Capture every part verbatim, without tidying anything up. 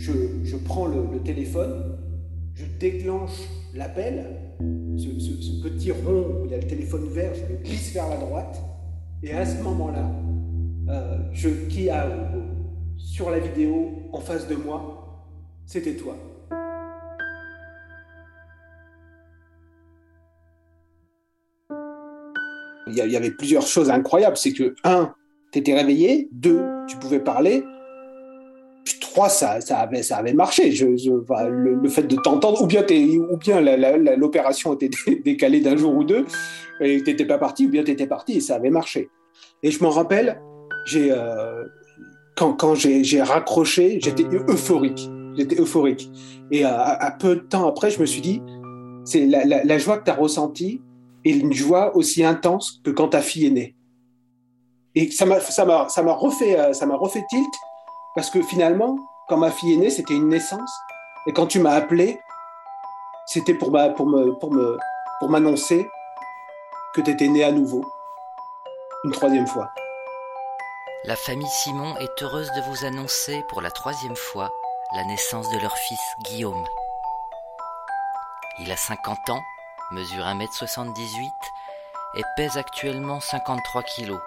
je, je prends le, le téléphone, je déclenche l'appel, ce, ce, ce petit rond où il y a le téléphone vert, je le glisse vers la droite, et à ce moment-là, euh, je, qui a euh, sur la vidéo en face de moi, c'était toi. Il y avait plusieurs choses incroyables, c'est que, un, t'étais réveillé, deux, tu pouvais parler, puis trois, ça, ça, avait, ça avait marché, je, je, le, le fait de t'entendre, ou bien, ou bien la, la, la, l'opération était décalée d'un jour ou deux, et t'étais pas parti, ou bien t'étais parti, et ça avait marché. Et je m'en rappelle, j'ai, euh, quand, quand j'ai, j'ai raccroché, j'étais euphorique, j'étais euphorique. Et euh, à, à peu de temps après, je me suis dit, c'est la, la, la joie que t'as ressentie, et une joie aussi intense que quand ta fille est née. Et ça m'a, ça m'a, ça m'a refait, ça m'a refait tilt, parce que finalement, quand ma fille est née, c'était une naissance. Et quand tu m'as appelé, c'était pour, ma, pour, me, pour, me, pour m'annoncer que tu étais née à nouveau, une troisième fois. La famille Simon est heureuse de vous annoncer pour la troisième fois la naissance de leur fils Guillaume. Il a cinquante ans, mesure un mètre soixante-dix-huit et pèse actuellement cinquante-trois kilos.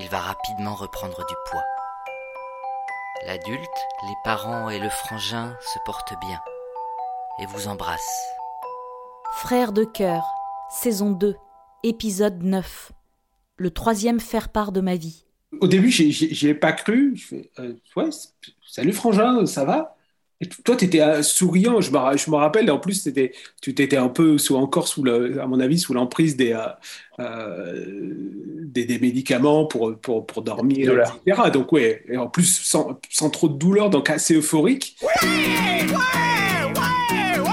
Il va rapidement reprendre du poids. L'adulte, les parents et le frangin se portent bien et vous embrassent. Frères de cœur, saison deux, épisode neuf. Le troisième faire-part de ma vie. Au début, j'y, j'y ai pas cru. Je fais euh, ouais, salut frangin, ça va ? Et toi, tu étais souriant, je me, je me rappelle. En plus, tu t'étais un peu sous, encore, sous le, à mon avis, sous l'emprise des, euh, des, des médicaments pour, pour, pour dormir, douleur. et cetera. Donc, ouais, et en plus, sans, sans trop de douleur, donc assez euphorique. Ouais, ouais, ouais, ouais, ouais.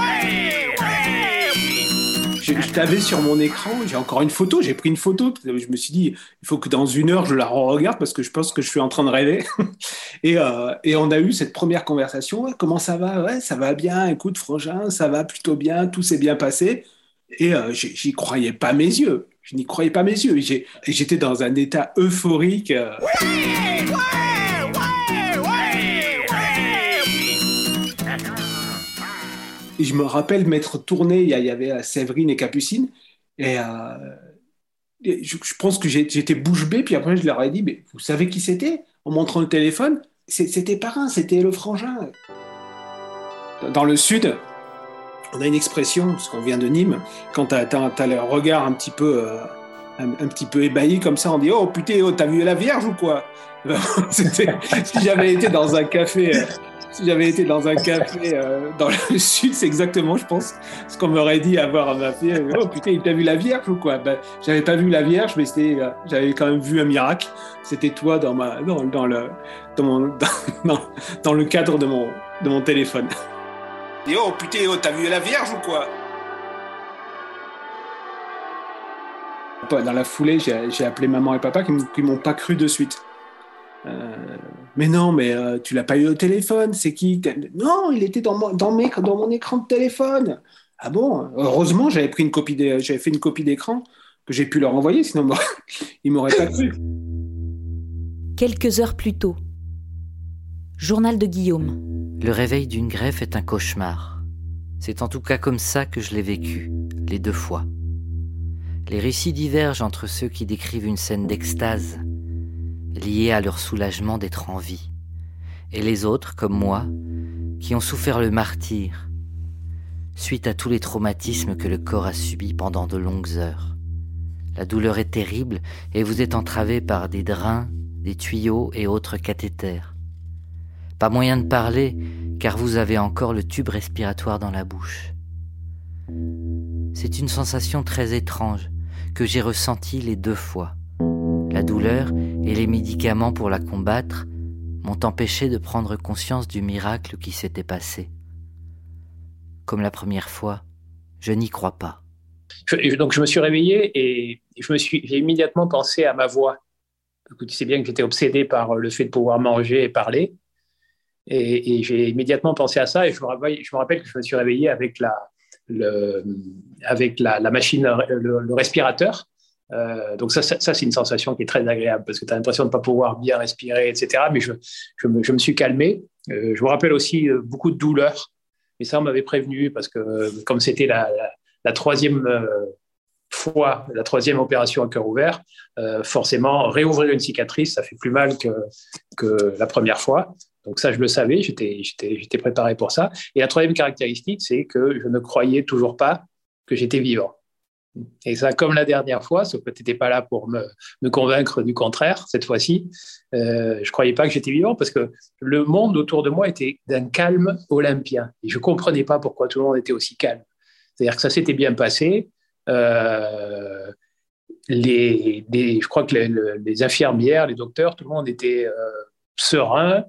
Je, je t'avais sur mon écran, j'ai encore une photo, j'ai pris une photo. Je me suis dit, il faut que dans une heure, je la re-regarde parce que je pense que je suis en train de rêver. Et, euh, et on a eu cette première conversation. Ouais, comment ça va ? Ouais, ça va bien. Écoute, frangin, ça va plutôt bien. Tout s'est bien passé. Et euh, j'y, j'y croyais pas mes yeux. Je n'y croyais pas mes yeux. J'ai, et j'étais dans un état euphorique. Euh... Ouais, ouais, ouais, ouais, ouais. Et je me rappelle m'être tourné. Il y, y avait Séverine et Capucine. Et... Euh... Et je, je pense que j'ai, j'étais bouche bée, puis après je leur ai dit, mais vous savez qui c'était ? En montrant le téléphone, c'est, c'était parrain, c'était le frangin. Dans le Sud, on a une expression, parce qu'on vient de Nîmes, quand t'as, t'as, t'as le regard un petit peu, euh, un, un petit peu ébahi comme ça, on dit, oh putain, oh, t'as vu la Vierge ou quoi ? C'était, si j'avais été dans un café... Euh, Si j'avais été dans un café euh, dans le Sud, c'est exactement, je pense, ce qu'on m'aurait dit avoir à ma fille. Oh putain, il t'a vu la Vierge ou quoi ? Ben, j'avais pas vu la Vierge, mais c'était, euh, j'avais quand même vu un miracle. C'était toi dans ma, dans, dans le, dans, mon, dans, dans, dans le cadre de mon, de mon téléphone. Et oh putain, oh, t'as vu la Vierge ou quoi ? Dans la foulée, j'ai, j'ai appelé maman et papa qui, qui m'ont pas cru de suite. Euh, mais non, mais euh, tu l'as pas eu au téléphone, c'est qui ? Non, il était dans mon, dans, mes, dans mon écran de téléphone. Ah bon ? Heureusement, j'avais pris une copie de, j'avais fait une copie d'écran que j'ai pu leur envoyer, sinon bah, ils m'auraient pas cru. Quelques heures plus tôt. Journal de Guillaume. Le réveil d'une greffe est un cauchemar. C'est en tout cas comme ça que je l'ai vécu, les deux fois. Les récits divergent entre ceux qui décrivent une scène d'extase liés à leur soulagement d'être en vie, et les autres, comme moi, qui ont souffert le martyre, suite à tous les traumatismes que le corps a subis pendant de longues heures. La douleur est terrible et vous êtes entravé par des drains, des tuyaux et autres cathéters. Pas moyen de parler, car vous avez encore le tube respiratoire dans la bouche. C'est une sensation très étrange que j'ai ressentie les deux fois. La douleur et les médicaments pour la combattre m'ont empêché de prendre conscience du miracle qui s'était passé. Comme la première fois, je n'y crois pas. Je, donc je me suis réveillé et je me suis, j'ai immédiatement pensé à ma voix. Tu sais bien que j'étais obsédé par le fait de pouvoir manger et parler. Et, et j'ai immédiatement pensé à ça et je me rappelle, je me rappelle que je me suis réveillé avec la, le, avec la, la machine, le, le respirateur. Euh, donc ça, ça, ça c'est une sensation qui est très agréable parce que tu as l'impression de ne pas pouvoir bien respirer, et cetera. Mais je, je, me, je me suis calmé. Euh, je me rappelle aussi euh, beaucoup de douleurs. Mais ça, on m'avait prévenu parce que comme c'était la, la, la troisième euh, fois, la troisième opération à cœur ouvert, euh, forcément, réouvrir une cicatrice, ça fait plus mal que, que la première fois. Donc ça, je le savais, j'étais, j'étais, j'étais préparé pour ça. Et la troisième caractéristique, c'est que je ne croyais toujours pas que j'étais vivant. Et ça, comme la dernière fois, sauf que tu n'étais pas là pour me, me convaincre du contraire, cette fois-ci, euh, je ne croyais pas que j'étais vivant parce que le monde autour de moi était d'un calme olympien. Et je ne comprenais pas pourquoi tout le monde était aussi calme. C'est-à-dire que ça s'était bien passé. Euh, les, les, je crois que les, les infirmières, les docteurs, tout le monde était euh, serein.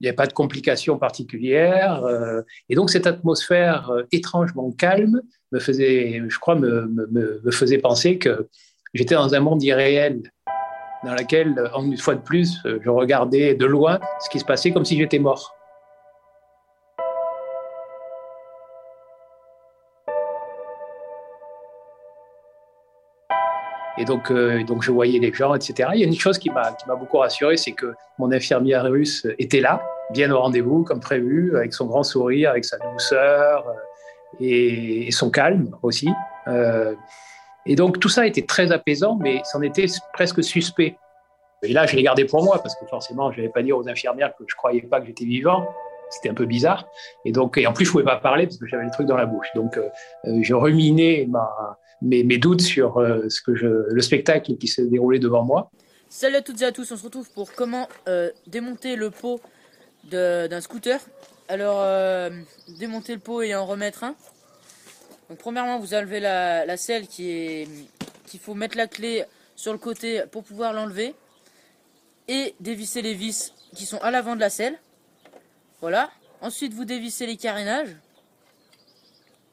Il n'y avait pas de complications particulières. Euh, et donc, cette atmosphère euh, étrangement calme me faisait, je crois, me, me, me faisait penser que j'étais dans un monde irréel, dans lequel, une fois de plus, je regardais de loin ce qui se passait comme si j'étais mort. Et donc, euh, donc, je voyais les gens, et cetera. Il y a une chose qui m'a, qui m'a beaucoup rassuré, c'est que mon infirmière russe était là, bien au rendez-vous, comme prévu, avec son grand sourire, avec sa douceur et, et son calme aussi. Euh, et donc, tout ça était très apaisant, mais c'en était presque suspect. Et là, je l'ai gardé pour moi, parce que forcément, je n'allais pas dire aux infirmières que je ne croyais pas que j'étais vivant. C'était un peu bizarre. Et, donc, et en plus, je ne pouvais pas parler, parce que j'avais le truc dans la bouche. Donc, euh, je ruminais ma... Mes, mes doutes sur euh, ce que je, le spectacle qui s'est déroulé devant moi. Salut à toutes et à tous, on se retrouve pour comment euh, démonter le pot de, d'un scooter. Alors, euh, démonter le pot et en remettre un. Donc, premièrement, vous enlevez la, la selle qui est, qu'il faut mettre la clé sur le côté pour pouvoir l'enlever. Et dévisser les vis qui sont à l'avant de la selle. Voilà. Ensuite, vous dévissez les carénages.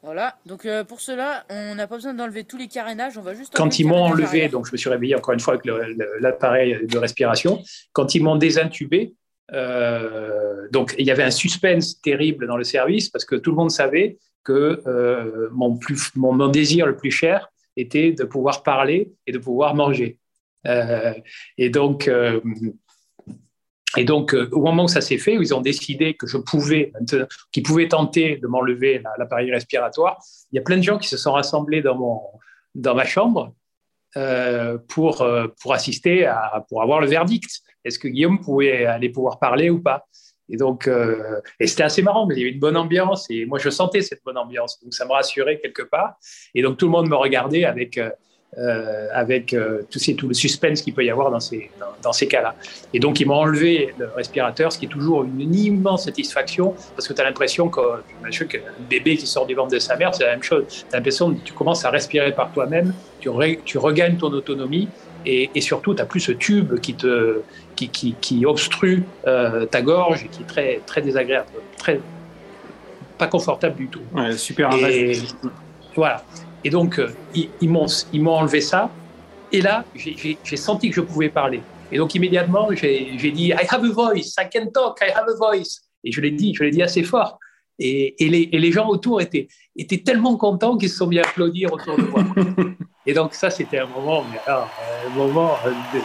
Voilà, donc euh, pour cela, on n'a pas besoin d'enlever tous les carénages, on va juste... Quand ils m'ont enlevé, donc je me suis réveillé encore une fois avec le, le, l'appareil de respiration, quand ils m'ont désintubé, euh, donc il y avait un suspense terrible dans le service, parce que tout le monde savait que euh, mon, plus, mon, mon désir le plus cher était de pouvoir parler et de pouvoir manger. Euh, et donc... Euh, Et donc, euh, au moment où ça s'est fait, où ils ont décidé que je pouvais, qu'ils pouvaient tenter de m'enlever la, l'appareil respiratoire, il y a plein de gens qui se sont rassemblés dans mon, dans ma chambre euh, pour euh, pour assister à, pour avoir le verdict. Est-ce que Guillaume pouvait aller pouvoir parler ou pas ? Et donc, euh, et c'était assez marrant, mais il y avait une bonne ambiance. Et moi, je sentais cette bonne ambiance, donc ça me rassurait quelque part. Et donc, tout le monde me regardait avec. Euh, Euh, avec euh, tout, ces, tout le suspense qu'il peut y avoir dans ces, dans, dans ces cas-là. Et donc, ils m'ont enlevé le respirateur, ce qui est toujours une, une immense satisfaction, parce que tu as l'impression qu'un bébé qui sort du ventre de sa mère, c'est la même chose. Tu as l'impression que tu commences à respirer par toi-même, tu, re, tu regagnes ton autonomie, et, et surtout, tu n'as plus ce tube qui, te, qui, qui, qui obstrue euh, ta gorge, et qui est très, très désagréable, très, pas confortable du tout. Ouais, super invasif. Voilà. Et donc, euh, ils, ils, m'ont, ils m'ont enlevé ça. Et là, j'ai, j'ai, j'ai senti que je pouvais parler. Et donc, immédiatement, j'ai, j'ai dit « I have a voice, I can talk, I have a voice ». Et je l'ai dit, je l'ai dit assez fort. Et, et, les, et les gens autour étaient, étaient tellement contents qu'ils se sont mis à applaudir autour de moi. Et donc, ça, c'était un moment, mais alors, un moment,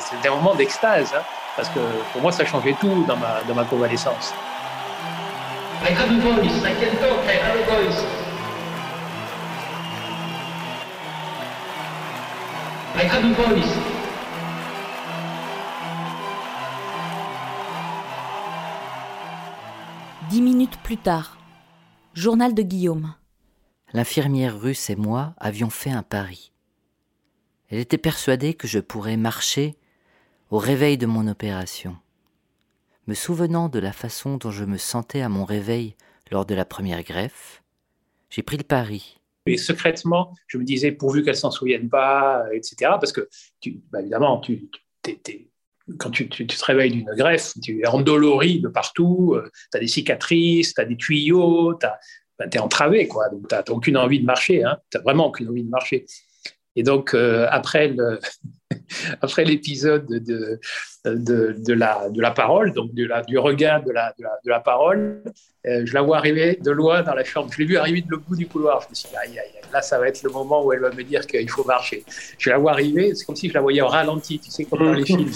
c'était un moment d'extase. Hein, parce que pour moi, ça changeait tout dans ma, dans ma convalescence. « I have a voice, I can talk, I have a voice ». I have a voice. Dix minutes plus tard, journal de Guillaume. L'infirmière russe et moi avions fait un pari. Elle était persuadée que je pourrais marcher au réveil de mon opération. Me souvenant de la façon dont je me sentais à mon réveil lors de la première greffe, j'ai pris le pari. Et secrètement, je me disais, pourvu qu'elles ne s'en souviennent pas, et cetera. Parce que, tu, bah évidemment, tu, t'es, t'es, quand tu, tu, tu te réveilles d'une greffe, tu es endolori de partout, euh, tu as des cicatrices, tu as des tuyaux, tu bah, es entravé, quoi. Donc, tu n'as aucune envie de marcher, hein. Tu n'as vraiment aucune envie de marcher. Et donc, euh, après le... Après l'épisode de, de, de, la, de la parole, donc de la, du regard de la, de la, de la parole, euh, je la vois arriver de loin dans la chambre. Je l'ai vue arriver de l'autre bout du couloir. Je me suis dit, aïe, aïe, là, ça va être le moment où elle va me dire qu'il faut marcher. Je la vois arriver, c'est comme si je la voyais au ralenti, tu sais, comme dans les films.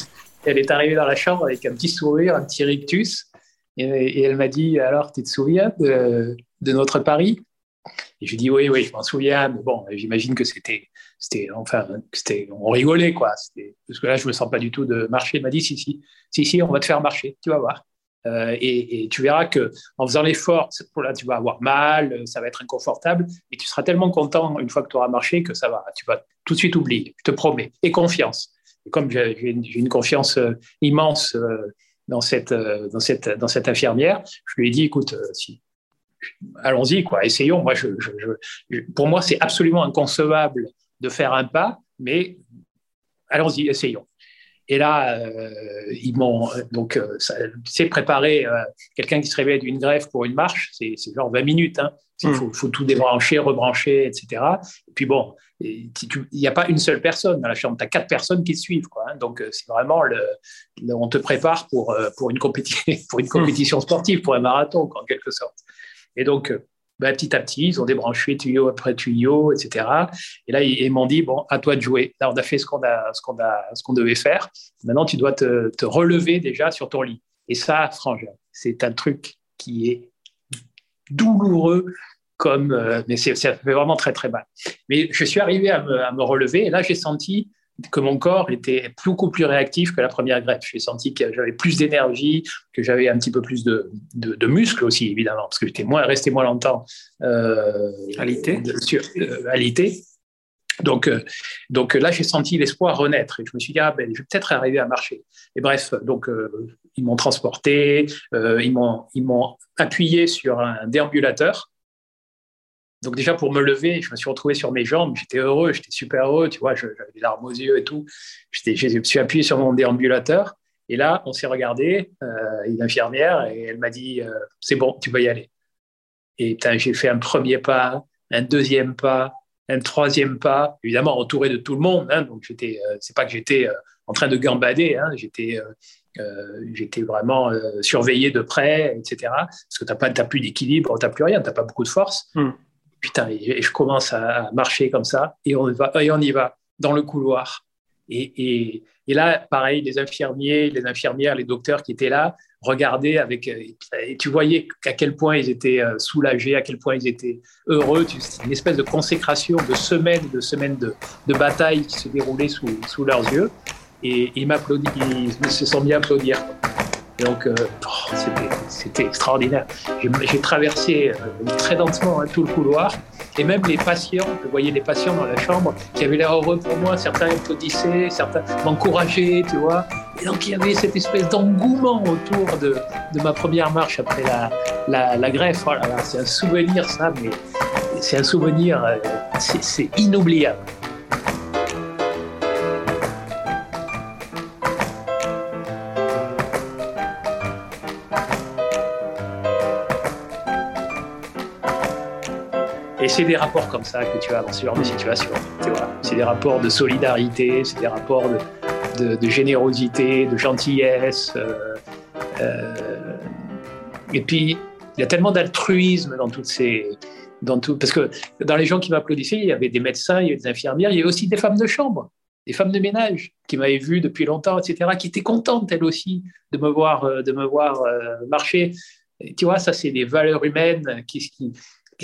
Elle est arrivée dans la chambre avec un petit sourire, un petit rictus, et, et elle m'a dit, alors, tu te souviens de, de notre pari ? Et je lui ai dit, oui, oui, je m'en souviens, mais bon, j'imagine que c'était... C'était, enfin, c'était, on rigolait, quoi. C'était, parce que là, je ne me sens pas du tout de marcher. Il m'a dit, si, si, si, si, on va te faire marcher, tu vas voir. Euh, et, et tu verras qu'en faisant l'effort, là, tu vas avoir mal, ça va être inconfortable, mais tu seras tellement content une fois que tu auras marché que ça va. Tu vas tout de suite oublier, je te promets. Et confiance. Et comme j'ai, j'ai, une, j'ai une confiance euh, immense euh, dans, cette, euh, dans, cette, dans cette infirmière, je lui ai dit, écoute, euh, si... allons-y, quoi, essayons. Moi, je, je, je, pour moi, c'est absolument inconcevable de faire un pas, mais allons-y, essayons. Et là, euh, ils m'ont donc, euh, ça, c'est préparé, euh, quelqu'un qui se réveille d'une greffe pour une marche, c'est, c'est genre vingt minutes, hein. Il mmh. faut, faut tout débrancher, rebrancher, et cetera. Et puis bon, il n'y a pas une seule personne dans la chambre, tu as quatre personnes qui te suivent, quoi, hein. Donc, c'est vraiment, le, le, on te prépare pour, pour, une compéti- pour une compétition sportive, pour un marathon, quoi, en quelque sorte. Et donc, ben, petit à petit, ils ont débranché tuyau après tuyau, et cetera. Et là, ils, ils m'ont dit, bon, à toi de jouer. Là, on a fait ce qu'on, a, ce qu'on, a, ce qu'on devait faire. Maintenant, tu dois te, te relever déjà sur ton lit. Et ça, franchement, c'est un truc qui est douloureux, comme, euh, mais c'est, ça fait vraiment très, très mal. Mais je suis arrivé à me, à me relever, et là, j'ai senti que mon corps était beaucoup plus réactif que la première greffe. J'ai senti que j'avais plus d'énergie, que j'avais un petit peu plus de, de, de muscles aussi, évidemment, parce que j'étais moins, resté moins longtemps euh, alité. Sur, euh, alité. Donc, euh, donc là, j'ai senti l'espoir renaître et je me suis dit, ah, ben, je vais peut-être arriver à marcher. Et bref, donc, euh, ils m'ont transporté, euh, ils, m'ont, ils m'ont appuyé sur un déambulateur. Donc déjà, pour me lever, je me suis retrouvé sur mes jambes, j'étais heureux, j'étais super heureux, tu vois, j'avais des larmes aux yeux et tout. J'étais, je me suis appuyé sur mon déambulateur et là, on s'est regardé, euh, une infirmière, et elle m'a dit, euh, c'est bon, tu peux y aller. Et putain, j'ai fait un premier pas, un deuxième pas, un troisième pas, évidemment entouré de tout le monde, hein, donc j'étais, euh, c'est pas que j'étais euh, en train de gambader, hein, j'étais... Euh, Euh, j'étais vraiment euh, surveillé de près, et cetera. Parce que tu n'as pas, t'as plus d'équilibre, tu n'as plus rien, tu n'as pas beaucoup de force. Mm. Putain, et, et je commence à marcher comme ça, et on, va, et on y va, dans le couloir. Et, et, et là, pareil, les infirmiers, les infirmières, les docteurs qui étaient là, regardaient avec... Et, et tu voyais à quel point ils étaient soulagés, à quel point ils étaient heureux. C'était une espèce de consécration de semaines, de semaines de, de bataille qui se déroulait sous, sous leurs yeux. Et ils m'applaudissent, ils se sont mis applaudir. Donc, euh, oh, c'était, c'était extraordinaire. J'ai, j'ai traversé euh, très lentement, hein, tout le couloir. Et même les patients, je voyais les patients dans la chambre qui avaient l'air heureux pour moi. Certains applaudissaient, certains m'encourageaient, tu vois. Et donc, il y avait cette espèce d'engouement autour de, de ma première marche après la, la, la greffe. Oh là là, c'est un souvenir, ça, mais c'est un souvenir, euh, c'est, c'est inoubliable. Et c'est des rapports comme ça que tu as dans ce genre de situation. Tu vois. C'est des rapports de solidarité, c'est des rapports de, de, de générosité, de gentillesse. Euh, euh, et puis, il y a tellement d'altruisme dans toutes ces... Dans tout, parce que dans les gens qui m'applaudissaient, il y avait des médecins, il y avait des infirmières, il y avait aussi des femmes de chambre, des femmes de ménage qui m'avaient vu depuis longtemps, et cetera, qui étaient contentes, elles aussi, de me voir, de me voir euh, marcher. Et tu vois, ça, c'est des valeurs humaines qui... qui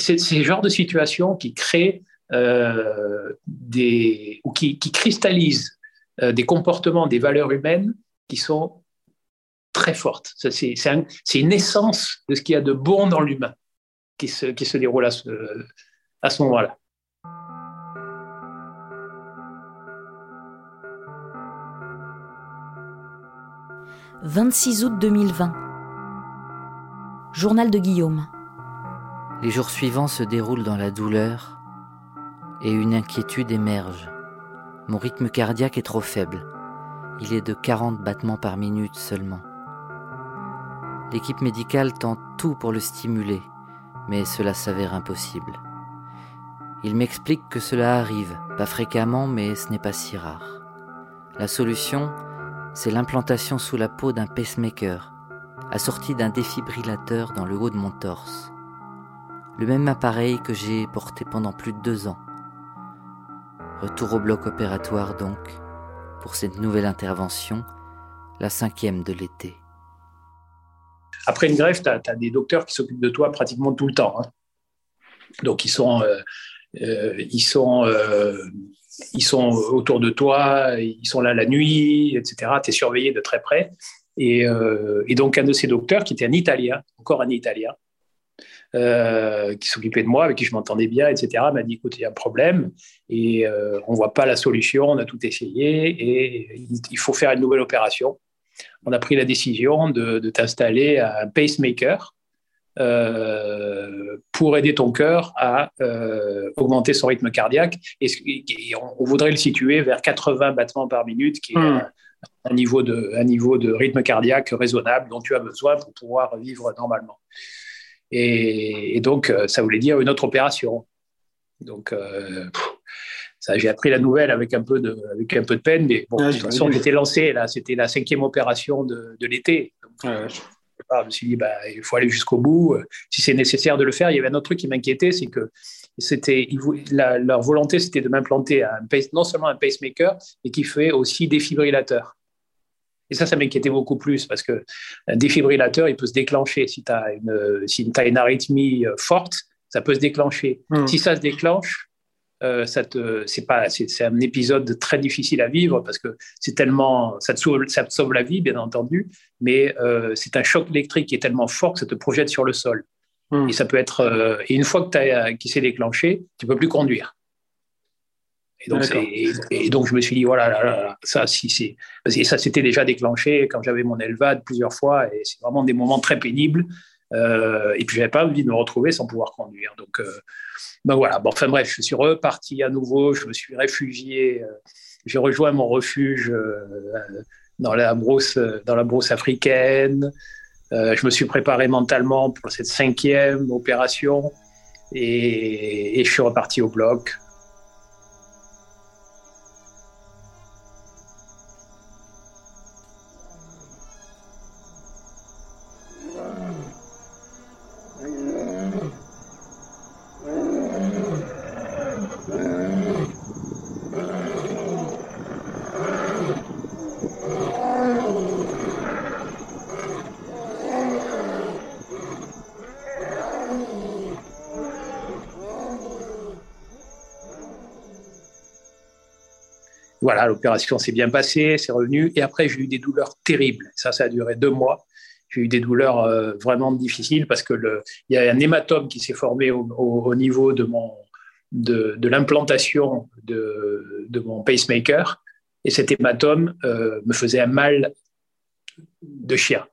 C'est ce genre de situation qui crée euh, des, ou qui, qui cristallise euh, des comportements, des valeurs humaines qui sont très fortes. Ça, c'est, c'est, un, c'est une essence de ce qu'il y a de bon dans l'humain qui se, qui se déroule à ce, à ce moment-là. vingt-six août deux mille vingt. Journal de Guillaume. Les jours suivants se déroulent dans la douleur et une inquiétude émerge. Mon rythme cardiaque est trop faible. Il est de quarante battements par minute seulement. L'équipe médicale tente tout pour le stimuler, mais cela s'avère impossible. Ils m'expliquent que cela arrive Pas fréquemment, mais ce n'est pas si rare. La solution, c'est l'implantation sous la peau d'un pacemaker, assorti d'un défibrillateur dans le haut de mon torse. Le même appareil que j'ai porté pendant plus de deux ans. Retour au bloc opératoire donc, pour cette nouvelle intervention, la cinquième de l'été. Après une greffe, tu as des docteurs qui s'occupent de toi pratiquement tout le temps. Hein. Donc ils sont, euh, euh, ils, sont, euh, ils sont autour de toi, ils sont là la nuit, et cetera. Tu es surveillé de très près. Et, euh, et donc un de ces docteurs, qui était un Italien, encore un Italien, Euh, qui s'occupait de moi, avec qui je m'entendais bien, et cetera, m'a dit, écoute, il y a un problème et euh, on ne voit pas la solution, on a tout essayé et il faut faire une nouvelle opération. On a pris la décision de, de t'installer un pacemaker euh, pour aider ton cœur à euh, augmenter son rythme cardiaque et, et on, on voudrait le situer vers quatre-vingts battements par minute, qui est mmh. un, un, niveau de, un niveau de rythme cardiaque raisonnable dont tu as besoin pour pouvoir vivre normalement. Et donc, ça voulait dire une autre opération. Donc, euh, ça, j'ai appris la nouvelle avec un peu de, avec un peu de peine, mais bon, ah, de toute façon, on était lancé. Là, c'était la cinquième opération de, de l'été. Donc, ah, je, je me suis dit, bah, il faut aller jusqu'au bout. Si c'est nécessaire de le faire, il y avait un autre truc qui m'inquiétait, c'est que c'était, ils, la, leur volonté, c'était de m'implanter un, non seulement un pacemaker, mais qui fait aussi défibrillateur. Et ça, ça m'inquiétait beaucoup plus parce qu'un défibrillateur, il peut se déclencher. Si tu as une, si tu as une arythmie forte, ça peut se déclencher. Mmh. Si ça se déclenche, euh, ça te, c'est, pas, c'est, c'est un épisode très difficile à vivre parce que c'est tellement, ça te sauve, ça te sauve la vie, bien entendu, mais euh, c'est un choc électrique qui est tellement fort que ça te projette sur le sol. Mmh. Et ça peut être, euh, et une fois que t'as, qu'il s'est déclenché, tu ne peux plus conduire. Et donc, et, et donc, je me suis dit, voilà, là, là, ça, si, si. Et ça s'était déjà déclenché quand j'avais mon L V A D plusieurs fois, et c'est vraiment des moments très pénibles. Euh, et puis, je n'avais pas envie de me retrouver sans pouvoir conduire. Donc, euh, ben voilà. Bon, enfin, bref, je suis reparti à nouveau, je me suis réfugié, euh, j'ai rejoint mon refuge euh, dans, la brousse, dans la brousse africaine. Euh, je me suis préparé mentalement pour cette cinquième opération, et, et je suis reparti au bloc. Voilà, l'opération s'est bien passée, c'est revenu. Et après, j'ai eu des douleurs terribles. Ça, ça a duré deux mois. J'ai eu des douleurs euh, vraiment difficiles parce que le, il y a un hématome qui s'est formé au, au, au niveau de mon, de, de l'implantation de, de mon pacemaker. Et cet hématome euh, me faisait un mal de chien.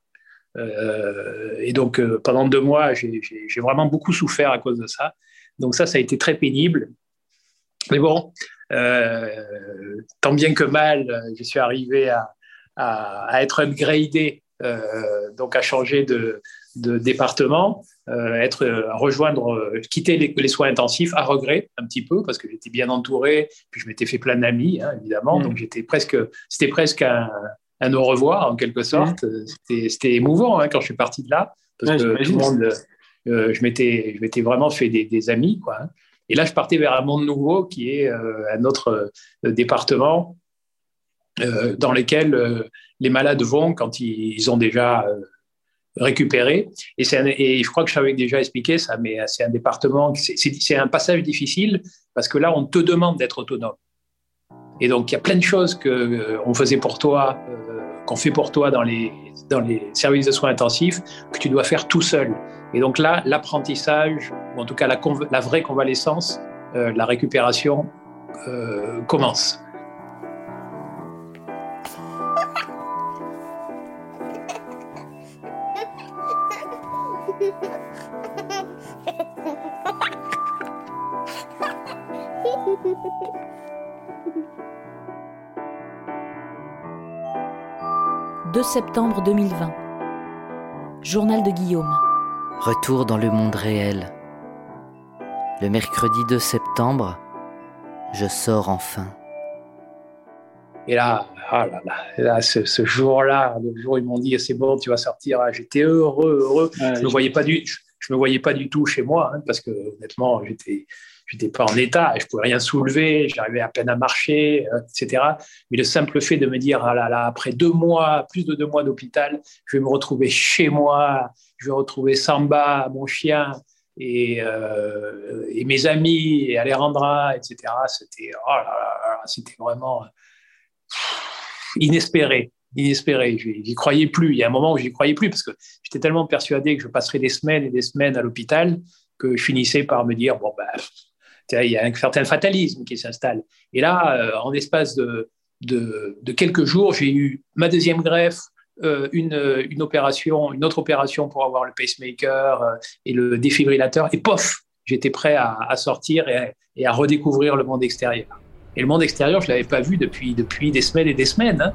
Euh, et donc, euh, pendant deux mois, j'ai, j'ai, j'ai vraiment beaucoup souffert à cause de ça. Donc ça, ça a été très pénible. Mais bon... Euh, tant bien que mal, je suis arrivé à, à, à être upgradé, euh, donc à changer de, de département, euh, être, à rejoindre, quitter les, les soins intensifs à regret un petit peu parce que j'étais bien entouré, puis je m'étais fait plein d'amis, hein, évidemment, mmh. donc j'étais presque, c'était presque un, un au revoir en quelque sorte. Mmh. C'était, c'était émouvant hein, quand je suis parti de là parce ouais, que tout le monde, euh, je m'étais, je m'étais vraiment fait des, des amis quoi. Hein. Et là, je partais vers un monde nouveau qui est euh, un autre euh, département euh, dans lequel euh, les malades vont quand ils, ils ont déjà euh, récupéré. Et, c'est un, et je crois que je t'avais déjà expliqué ça, mais c'est un département, c'est, c'est, c'est un passage difficile parce que là, on te demande d'être autonome. Et donc, il y a plein de choses qu'on euh, faisait pour toi, euh, qu'on fait pour toi dans les, dans les services de soins intensifs, que tu dois faire tout seul. Et donc là, l'apprentissage, ou en tout cas la, conv- la vraie convalescence, euh, la récupération euh, commence. deux septembre deux mille vingt. Journal de Guillaume. Retour dans le monde réel. Le mercredi deux septembre, je sors enfin. Et là, ah là, là, là ce, ce jour-là, le jour où ils m'ont dit « c'est bon, tu vas sortir », j'étais heureux, heureux. Ouais, je ne me voyais pas du, je, je me voyais pas du tout chez moi, hein, parce que honnêtement, j'étais... J'étais pas en état, je pouvais rien soulever, j'arrivais à peine à marcher, et cetera. Mais le simple fait de me dire, ah là là, après deux mois, plus de deux mois d'hôpital, je vais me retrouver chez moi, je vais retrouver Samba, mon chien, et, euh, et mes amis, et Alérandra, et cetera. C'était, oh là là, c'était vraiment inespéré, inespéré. J'y croyais plus. Il y a un moment où j'y croyais plus parce que j'étais tellement persuadé que je passerais des semaines et des semaines à l'hôpital que je finissais par me dire, bon ben. Il y a un certain fatalisme qui s'installe. Et là, euh, en l'espace de, de, de quelques jours, j'ai eu ma deuxième greffe, euh, une, une, opération, une autre opération pour avoir le pacemaker euh, et le défibrillateur. Et pof, j'étais prêt à, à sortir et à, et à redécouvrir le monde extérieur. Et le monde extérieur, je ne l'avais pas vu depuis, depuis des semaines et des semaines. Hein.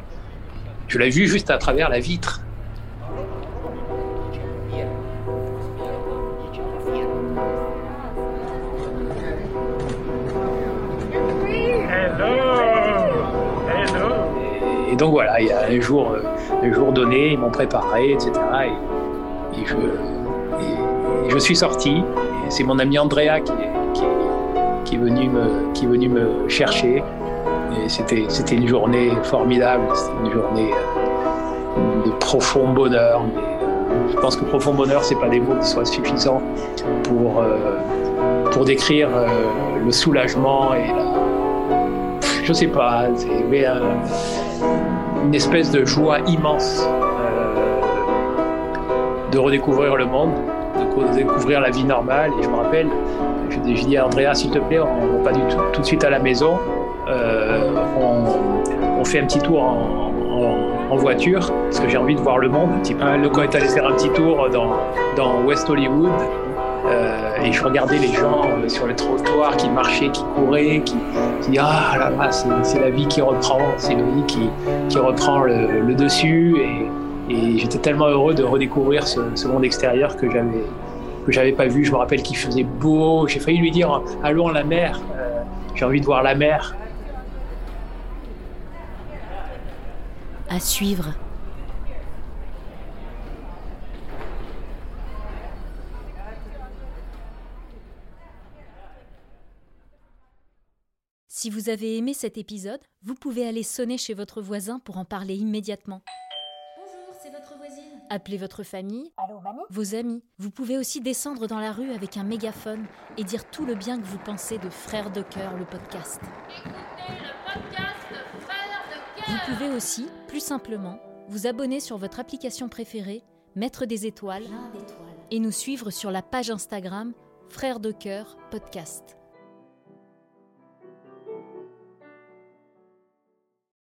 Je l'avais vu juste à travers la vitre. Et donc voilà, il y a un jour, un jour donné, ils m'ont préparé, et cetera. Et, et, je, et, et je suis sorti. Et c'est mon ami Andrea qui, qui, qui, est venu me, qui est venu me chercher. Et c'était, c'était une journée formidable. C'était une journée de profond bonheur. Mais je pense que profond bonheur, c'est pas des mots qui soient suffisants pour, pour décrire le soulagement et la, je sais pas, c'est, mais, euh, une espèce de joie immense euh, de redécouvrir le monde, de redécouvrir la vie normale. Et je me rappelle, je, je dis à Andrea, s'il te plaît, on ne va pas du tout, tout de suite à la maison, euh, on, on fait un petit tour en, en, en voiture, parce que j'ai envie de voir le monde un petit peu. Le coin est allé faire un petit tour dans, dans West Hollywood, euh, et je regardais les gens euh, sur les trottoirs qui marchaient, qui couraient, qui disaient « Ah là là, c'est, c'est la vie qui reprend, c'est la vie qui, qui reprend le, le dessus ». Et, et j'étais tellement heureux de redécouvrir ce, ce monde extérieur que j'avais, que j'avais pas vu. Je me rappelle qu'il faisait beau, j'ai failli lui dire « Allons la mer, euh, j'ai envie de voir la mer ». À suivre. Si vous avez aimé cet épisode, vous pouvez aller sonner chez votre voisin pour en parler immédiatement. Bonjour, c'est votre voisine. Appelez votre famille, allô, maman, vos amis. Vous pouvez aussi descendre dans la rue avec un mégaphone et dire tout le bien que vous pensez de Frères de cœur, le podcast. Écoutez le podcast de Frères de cœur. Vous pouvez aussi, plus simplement, vous abonner sur votre application préférée, mettre des étoiles, plein d'étoiles, et nous suivre sur la page Instagram Frères de cœur podcast.